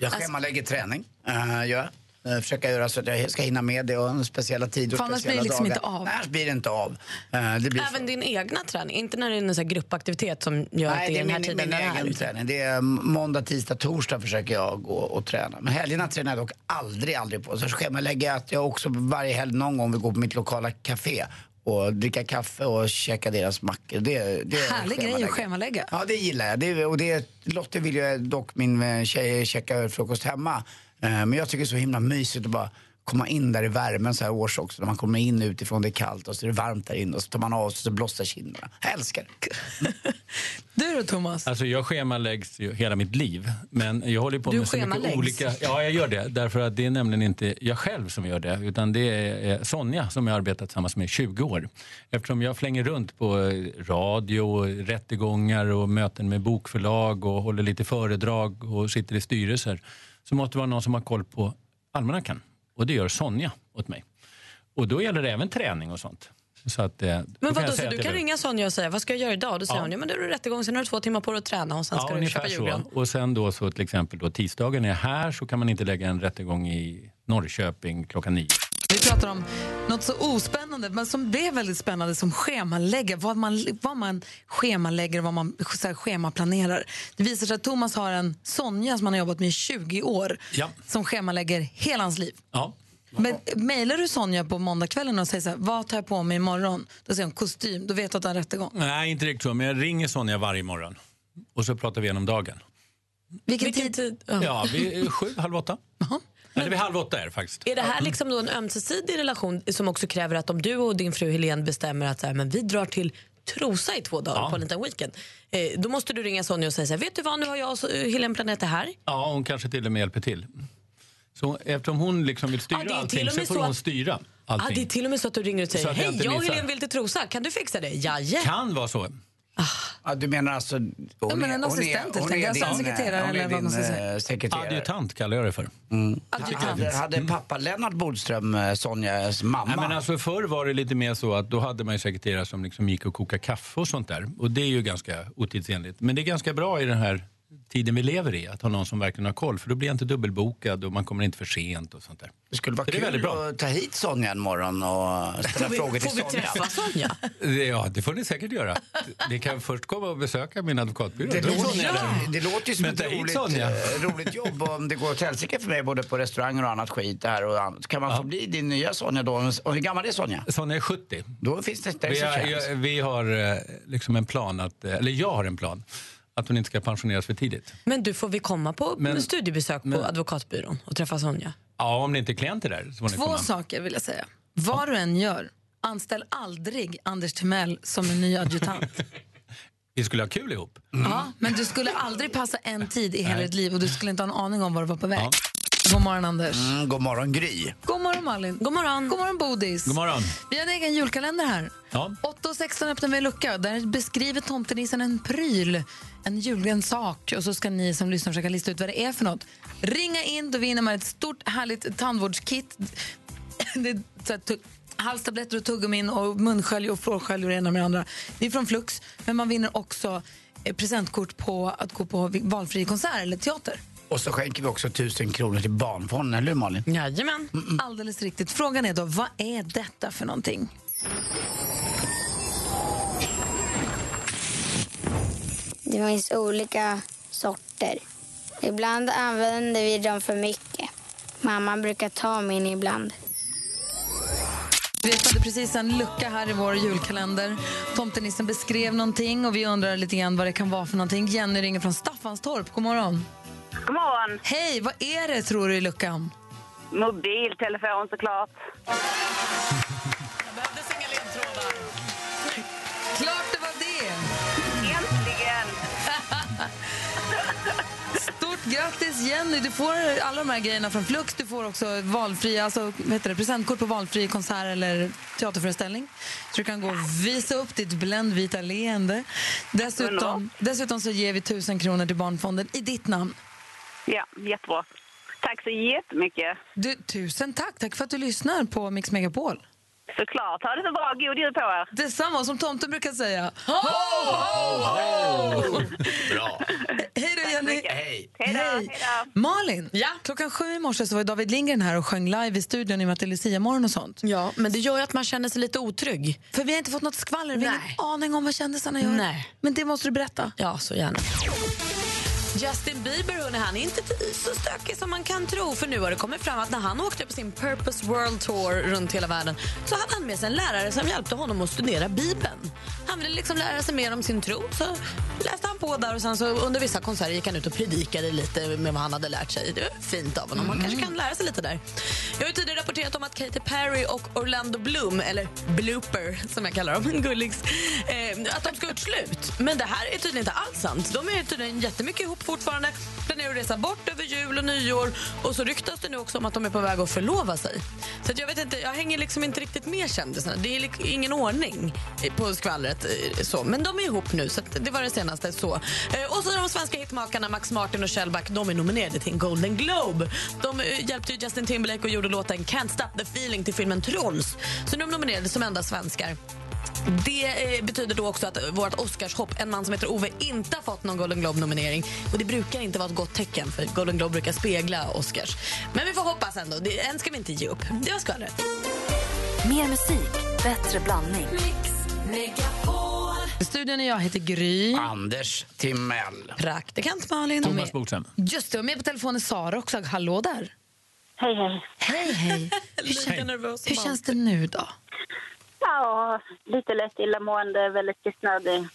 Jag schemalägger alltså... träning. Uh, ja. eh, försöka göra så att jag ska hinna med det och speciella tider och speciella liksom dagar. Inte av. Nej, blir det inte av. Eh, det blir Även så. Din egna träning, inte när det är en sån här gruppaktivitet som gör nej, att det, det är den här min, tiden. Nej, det är min egen träning. Det är måndag, tisdag, torsdag försöker jag gå och träna. Men helgerna tränar jag dock aldrig, aldrig på. Så schemalägger jag att jag också varje helg någon gång vill gå på mitt lokala café och dricka kaffe och käka deras mackor. Det, det är härlig grej att schemalägga. Ja, det gillar jag. Det, och det, Lotte vill ju dock min tjej käka frukost hemma. Men jag tycker det är så himla mysigt att bara komma in där i värmen så här års också. När man kommer in utifrån det är kallt och så är det varmt där inne. Och så tar man av och så blossar kinderna. Jag älskar det. Du då, Thomas? Alltså jag schemaläggs ju hela mitt liv. Men jag håller på du med så mycket olika... Ja, jag gör det. Därför att det är nämligen inte jag själv som gör det. Utan det är Sonja som jag har arbetat tillsammans med i tjugo år. Eftersom jag flänger runt på radio, rättegångar och möten med bokförlag. Och håller lite föredrag och sitter i styrelser. Så måste det vara någon som har koll på almanackan. Och det gör Sonja åt mig. Och då gäller det även träning och sånt. Så att, men vadå, så du kan ringa Sonja och säga, vad ska jag göra idag? Då säger ja. hon, ja men då är du rättegång, sen har du två timmar på dig att träna och sen ska ja, du köpa julgran. Och sen då så till exempel då tisdagen är här så kan man inte lägga en rättegång i Norrköping klockan nio. Vi pratar om något så ospännande, men som det är väldigt spännande som schemalägger. Vad man, vad man schemalägger och vad man så här, schemaplanerar. Det visar sig att Thomas har en Sonja som han har jobbat med i tjugo år ja. som schemalägger hela hans liv. Ja. Men mejlar du Sonja på måndagskvällen och säger så här, vad tar jag på mig imorgon? Då säger hon kostym, då vet du att det är en rättegång. Nej, inte riktigt så, men jag ringer Sonja varje morgon. Och så pratar vi igenom dagen. Vilken, Vilken tid? tid? Ja, vi är sju, halv åtta. Uh-huh. Eller vid halv åtta är det faktiskt. Är det här liksom då en ömsesidig relation som också kräver att om du och din fru Helene bestämmer att så här, men vi drar till Trosa i två dagar ja. på en liten weekend. Eh, då måste du ringa Sonja och säga så här, vet du vad, nu har jag och Helene planerat det här. Ja, hon kanske till och med hjälper till. Så eftersom hon liksom vill styra ja, allting så får så hon att... styra allting. Ja, det är till och med så att du ringer och säger, hej, jag, jag och Helene vill till Trosa, kan du fixa det? Jaje. Kan vara så. Ah. Ja, du menar alltså... Hon är en assistent, hon är din sekreterare. Adjutant kallar jag det för. Mm. Hade, hade pappa Lennart Bodström, Sonjas mamma? Nej, men alltså förr var det lite mer så att då hade man ju sekreterare som liksom gick och kokade kaffe och sånt där. Och det är ju ganska otidsenligt. Men det är ganska bra i den här tiden vi lever i att ha någon som verkligen har koll. För då blir jag inte dubbelbokad och man kommer inte för sent och sånt där. Det skulle vara det kul att ta hit Sonja en morgon och ställa vi, frågor till Sonja. Får vi träffa Sonja? Ja, det får ni säkert göra. Ni kan först komma och besöka min advokatbyrå. Det, låter, ja. det låter ju som men ett roligt, roligt jobb. Om det går åt helsike för mig både på restauranger och annat skit här och annat. Kan man ja. få bli din nya Sonja då? Och hur gammal är Sonja? Sonja är sjuttio. Då finns det inte vi, har, vi har liksom en plan att, eller jag har en plan att hon inte ska pensioneras för tidigt. Men du, får vi komma på men, studiebesök men, på advokatbyrån och träffa Sonja? Ja, om det inte är klienter där. Så Två komma. saker vill jag säga. Vad ja. du än gör, anställ aldrig Anders Timell som en ny adjutant. Vi skulle ha kul ihop. Mm. Ja, men du skulle aldrig passa en tid i hela ditt liv och du skulle inte ha en aning om var du var på väg. Ja. God morgon, Anders. Mm, god morgon, Gry. God morgon, Malin. God morgon. God morgon, Bodis. God morgon. Vi har en egen julkalender här. Ja. åtta och sexton öppnar vi en lucka. Där beskriver tomtenissen en pryl, en jul, en sak. Och så ska ni som lyssnar försöka lista ut vad det är för något. Ringa in, då vinner man ett stort, härligt tandvårdskit. Det är så här t- halstabletter och tuggummin och munskölj och flårskölj och det ena med det andra. Det är från Flux, men man vinner också presentkort på att gå på valfri konsert eller teater. Och så skänker vi också tusen kronor till barnfonden, eller hur Malin? Jajamän. Mm-mm. Alldeles riktigt. Frågan är då, vad är detta för någonting? Det finns olika sorter. Ibland använder vi dem för mycket. Mamma brukar ta min ibland. Vi öppnade precis en lucka här i vår julkalender. Tomtenissen beskrev någonting och vi undrar lite grann vad det kan vara för någonting. Jenny ringer från Staffanstorp. God morgon. God morgon. Hej, vad är det tror du i luckan? Mobiltelefon såklart. Jag behövde sänga ledtrådar. Klart det var det. Äntligen. Stort grattis Jenny, du får alla de här grejerna från Flux. Du får också valfria, alltså, vad heter det, presentkort på valfri konsert eller teaterföreställning. Så du kan gå och visa upp ditt bländvita leende. Dessutom, dessutom så ger vi tusen kronor till barnfonden i ditt namn. Ja, jättebra. Tack så jättemycket. Du, tusen tack. Tack för att du lyssnar på Mix Megapol. Såklart. Ha det så bra. God jul på er. Detsamma som tomten brukar säga. Ho, ho, ho! Bra. Hej då, Jenny. Hej. Hej! Hejdå, hej. Hejdå. Malin, ja? Klockan sju i morse så var David Lindgren här och sjöng live i studion i och med att det är Lucia-morgon och sånt. Ja, men det gör ju att man känner sig lite otrygg. För vi har inte fått något skvaller, vi har ingen aning om vad kändisarna gör. Nej. Men det måste du berätta. Ja, så gärna. Justin Bieber, hon är han inte så stökig som man kan tro. För nu har det kommit fram att när han åkte på sin Purpose World Tour runt hela världen så hade han med sig en lärare som hjälpte honom att studera Bibeln. Han ville liksom lära sig mer om sin tro, så läste han på där och sen så under vissa konserter gick han ut och predikade lite med vad han hade lärt sig. Det var fint av honom, man kanske kan lära sig lite där. Jag har ju tidigare rapporterat om att Katy Perry och Orlando Bloom, eller Blooper som jag kallar dem, en gulligs, eh, att de ska ut slut. Men det här är tydligen inte alls sant. De är tydligen jättemycket ihop fortfarande, planerar att resa bort över jul och nyår, och så ryktas det nu också om att de är på väg att förlova sig. Så att jag vet inte, jag hänger liksom inte riktigt med kändisarna. Det är liksom ingen ordning på skvallret så, men de är ihop nu, så det var det senaste så. Och så de svenska hitmakarna Max Martin och Shellback, de är nominerade till en Golden Globe. De hjälpte ju Justin Timberlake och gjorde låten Can't Stop the Feeling till filmen Trolls. Så de nominerade som enda svenskar. Det eh, betyder då också att vårt Oscarshopp, en man som heter Ove, inte har fått någon Golden Globe-nominering. Och det brukar inte vara ett gott tecken, för Golden Globe brukar spegla Oscars. Men vi får hoppas ändå, det, än ska vi inte ge upp. Det var skvallret. Mer musik, bättre blandning. Mix Megapol. Studion är jag, heter Gry. Anders Timmel. Praktikant Malin. Thomas Bodström. Just det, och med på telefonen Sara också. Hallå där. Hej, hej. Hej, hej. Lika nervös. Hur känns det nu då? Ja, lite lätt illamående, väldigt kissnödig.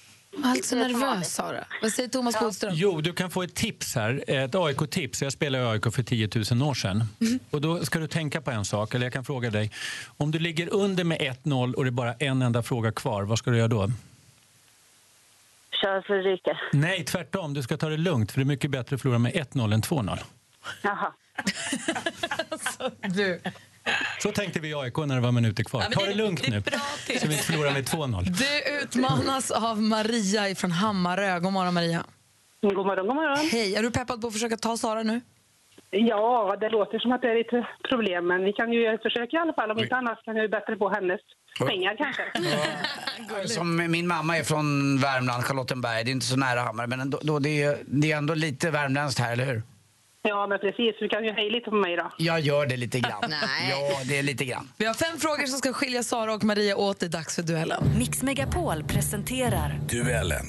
Alltså nervös, Sara. Vad säger Thomas Bodström? Ja. Jo, du kan få ett tips här. Ett A I K-tips. Jag spelade A I K för tio tusen år sedan. Mm. Och då ska du tänka på en sak, eller jag kan fråga dig. Om du ligger under med ett noll och det är bara en enda fråga kvar, vad ska du göra då? Kör för att ryka. Nej, tvärtom. Du ska ta det lugnt, för det är mycket bättre att förlora med ett noll än två noll. Jaha. Alltså, du... Så tänkte vi i A I K när det var minuter kvar. Ja, ta det, det lugnt det nu, så vi inte förlorar med två noll. Du utmanas av Maria från Hammarö. God morgon, Maria. God morgon, god morgon. Hej, är du peppad på att försöka ta Sara nu? Ja, det låter som att det är lite problem, men vi kan ju försöka i alla fall. Om inte annars kan vi bättre på hennes pengar kanske. Ja. Som min mamma är från Värmland, Charlottenberg. Det är inte så nära Hammarö, men ändå, då det, är, det är ändå lite värmländskt här, eller hur? Ja, men precis. Du kan ju heja lite på mig då. Jag gör det lite grann. Nej. Ja, det är lite grann. Vi har fem frågor som ska skilja Sara och Maria åt. Det är dags för duellen. Mix Megapol presenterar Duellen.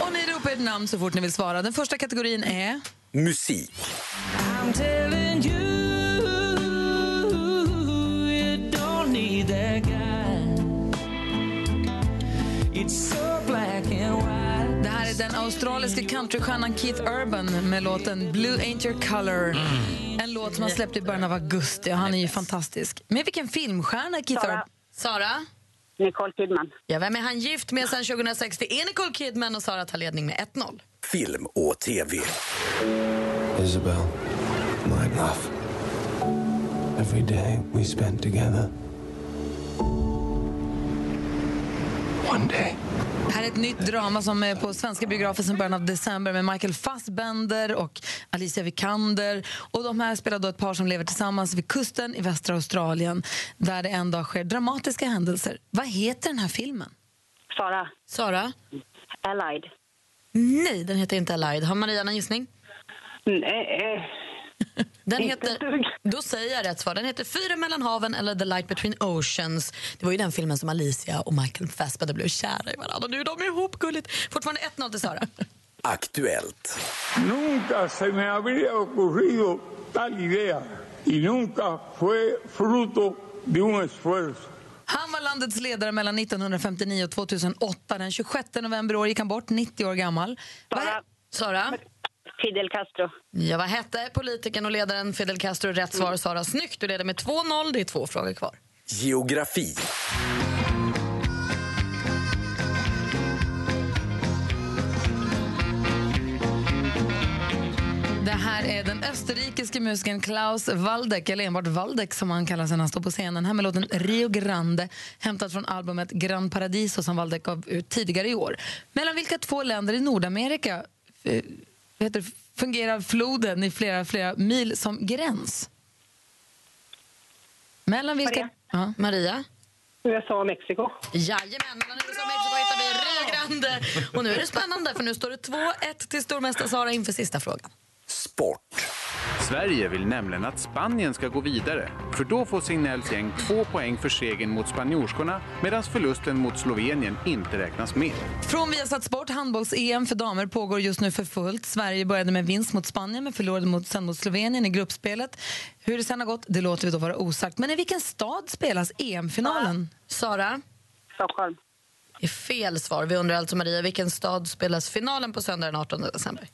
Och ni ropar ett namn så fort ni vill svara. Den första kategorin är... musik. I'm telling you, you don't need that guy. It's so black and white. Det här är den australiska countrystjärnan Keith Urban med låten Blue Ain't Your Color. Mm. En låt som han släppte i början av augusti, och han är ju fantastisk. Men vilken filmstjärna är Keith Urban? Sara? Nicole Kidman. Ja, vem är han gift med sedan tjugohundrasex? Det är Nicole Kidman, och Sara tar ledning med ett noll. Film och tv. Isabel, my love. Every day we spent together. One day. Här är ett nytt drama som är på svenska biografer sedan början av december med Michael Fassbender och Alicia Vikander. Och de här spelar då ett par som lever tillsammans vid kusten i västra Australien, där det en dag sker dramatiska händelser. Vad heter den här filmen? Sara. Sara? Allied. Nej, den heter inte Allied. Har Maria en gissning? Nej. Den heter, då säger jag rätt svar. Den heter Fyra mellan haven eller The Light Between Oceans. Det var ju den filmen som Alicia och Michael Fassbender blev kära i varandra. Nu är de ihop, gulligt. Fortfarande ett noll till Sara. Aktuellt. Nunca se me habría ocurrido tal idea y nunca fue fruto de un esfuerzo. Han var landets ledare mellan nittonhundrafemtionio och tvåtusenåtta. Den tjugosjätte november år gick han bort, nittio år gammal. Sara. Sara. Fidel Castro. Ja, vad hette politikern och ledaren Fidel Castro? Rätt svar, Sara. Snyggt, du leder med två noll. Det är två frågor kvar. Geografi. Det här är den österrikiske musikern Klaus Waldeck, eller enbart Waldeck som han kallas när han står på scenen. Här med låten Rio Grande, hämtat från albumet Gran Paradiso som Waldeck gav ut tidigare i år. Mellan vilka två länder i Nordamerika... Heter, fungerar floden i flera, flera mil som gräns? Mellan vilka... Maria? Ja, Maria? U S A och Mexiko. Jajamän, mellan U S A och Mexiko hittar vi Rio Grande. Och nu är det spännande, för nu står det två ett till stormästare Sara inför sista frågan. Sport. Sverige vill nämligen att Spanien ska gå vidare, för då får Signells gäng två poäng för segern mot spanjorskorna, medan förlusten mot Slovenien inte räknas med. Från Viasat Sport, handbolls-E M för damer pågår just nu för fullt. Sverige började med vinst mot Spanien men förlorade mot, sen mot Slovenien i gruppspelet. Hur det sen har gått, det låter vi då vara osagt. Men i vilken stad spelas E M-finalen? Ja. Sara? Stockholm. Det är fel svar. Vi undrar alltså, Maria, vilken stad spelas finalen på söndag den artonde december?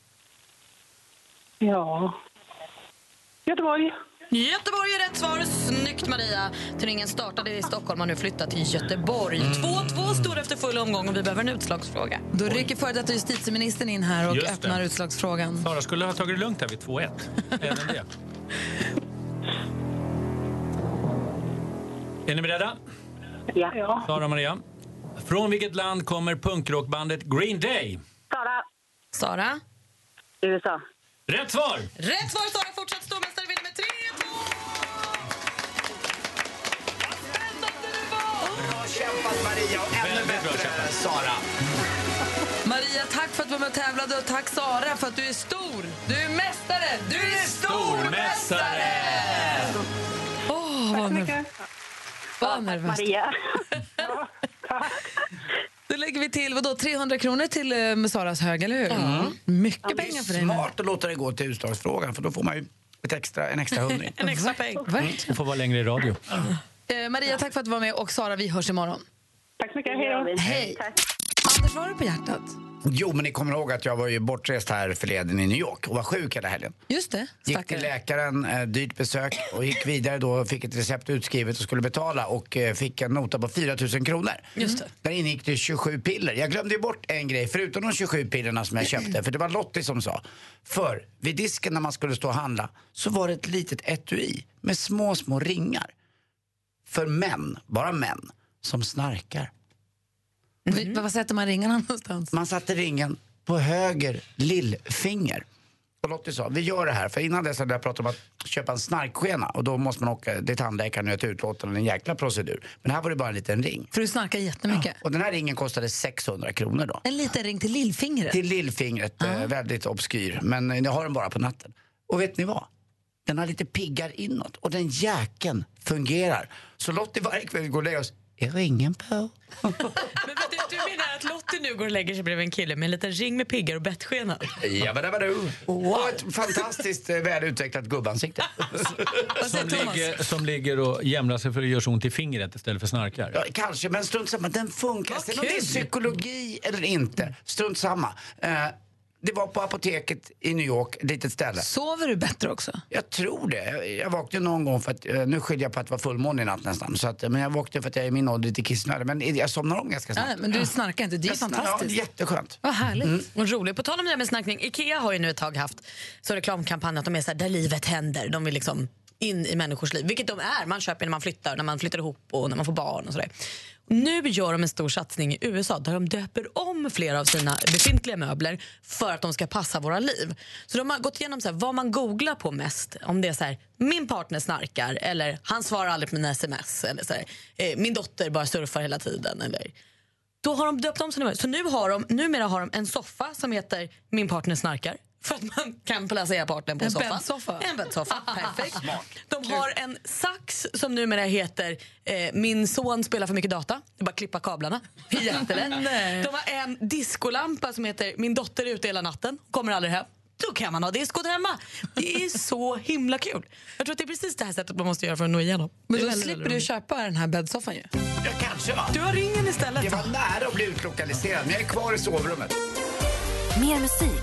Ja... Göteborg. Göteborg är rätt svar. Snyggt, Maria. Turneringen startade i Stockholm och nu flyttat till Göteborg. två två står efter full omgång och vi behöver en utslagsfråga. Då rycker före detta justitieministern in här och öppnar utslagsfrågan. Sara skulle ha tagit det lugnt här vid två ett. Även det. Är ni beredda? Ja. ja. Sara och Maria. Från vilket land kommer punkrockbandet Green Day? Sara. Sara? U S A. Rätt svar! Rätt svar, Sara. Fortsatt stormästare vinner med tre två! Vad spännande det var! Bra kämpat, Maria, och ännu bättre, Sara. Maria, tack för att du var med och tävlade, och tack, Sara, för att du är stor. Du är mästare! Du är stormästare! Åh, oh, vad nervös. Vad nervös. Maria. Då lägger vi till, vadå, trehundra kronor till eh, Saras hög, eller hur? Mm. Mycket ja, pengar för dig. Det är smart att låta det gå till utslagsfrågan, för då får man ju ett extra, en extra hundring. en extra peng. Mm. Och får vara längre i radio. eh, Maria, tack för att du var med, och Sara, vi hörs imorgon. Tack så mycket, hej. Hej. Tack. Anders, vad har du på hjärtat? Jo, men ni kommer ihåg att jag var ju bortrest här förleden i New York och var sjuk hela helgen. Just det, stackare. Gick till läkaren, eh, dyrt besök, och gick vidare då, fick ett recept utskrivet och skulle betala, och eh, fick en nota på fyra tusen kronor. Just det. Mm. Där ingick det tjugosju piller. Jag glömde ju bort en grej, förutom de tjugosju pillerna som jag köpte, för det var Lottie som sa. För vid disken när man skulle stå och handla så var det ett litet etui med små, små ringar. För män, bara män, som snarkar. Mm. Vad sätter man ringarna någonstans? Man satte ringen på höger lillfinger. Och Lottie sa, vi gör det här. För innan dess hade jag pratat om att köpa en snarkskena. Och då måste man åka till tandläkaren och ett utlåtande, en jäkla procedur. Men här var det bara en liten ring. För du snarkar jättemycket. Ja. Och den här ringen kostade sexhundra kronor då. En liten ring till lillfingret? Till lillfingret, uh-huh. Väldigt obskyr. Men jag har den bara på natten. Och vet ni vad? Den har lite piggar inåt. Och den jäken fungerar. Så Lottie varje kväll går och lägger oss. Är ringen på? Men du, du menar att Lottie nu går och lägger sig bredvid en kille med en liten ring med piggar och bettskenor? Ja, vad det var du. Och ett fantastiskt välutvecklat gubbansikte. som, ligger, som ligger och jämlar sig för att göra så ont i fingret istället för snarkar. Ja, kanske, men strunt samma. Den funkar. Sen om det är psykologi eller inte, strunt samma. Uh, Det var på apoteket i New York, ett litet ställe. Sover du bättre också? Jag tror det. Jag vaknade någon gång för att, nu skyller jag på att det var fullmåne i natt nästan. Så att, men jag vaknade för att jag är i min ålder lite kissnödig. Men jag somnar om ganska snabbt. Nej, men du snarkar inte, det är jag fantastiskt. Ja, det är jätteskönt. Vad härligt. Mm. Och roligt. På tal om det med snackning, Ikea har ju nu ett tag haft så reklamkampanj att de är så här, där livet händer. De vill liksom in i människors liv. Vilket de är. Man köper när man flyttar, när man flyttar ihop och när man får barn och sådär. Nu gör de en stor satsning i U S A där de döper om flera av sina befintliga möbler för att de ska passa våra liv. Så de har gått igenom så här, vad man googlar på mest. Om det är så här, min partner snarkar, eller han svarar aldrig på mina sms, eller så här, eh, min dotter bara surfar hela tiden, eller... Då har de döpt om sina möbler. Så nu har de, numera har de en soffa som heter min partner snarkar. För att man kan placera partnern på en soffan. En bäddsoffa. En bäddsoffa, perfekt. De har en sax som numera heter eh, min son spelar för mycket data. Det bara klippa kablarna. Jättelätt. De har en diskolampa som heter min dotter är ute hela natten. Kommer aldrig hem. Då kan man ha diskot hemma. Det är så himla kul. Jag tror att det är precis det här sättet man måste göra för att nå igenom. Men då slipper du köpa den här bäddsoffan ju. Ja, kanske va. Du har ringen istället. Jag var nära att bli utlokaliserad, men jag är kvar i sovrummet. Mer musik.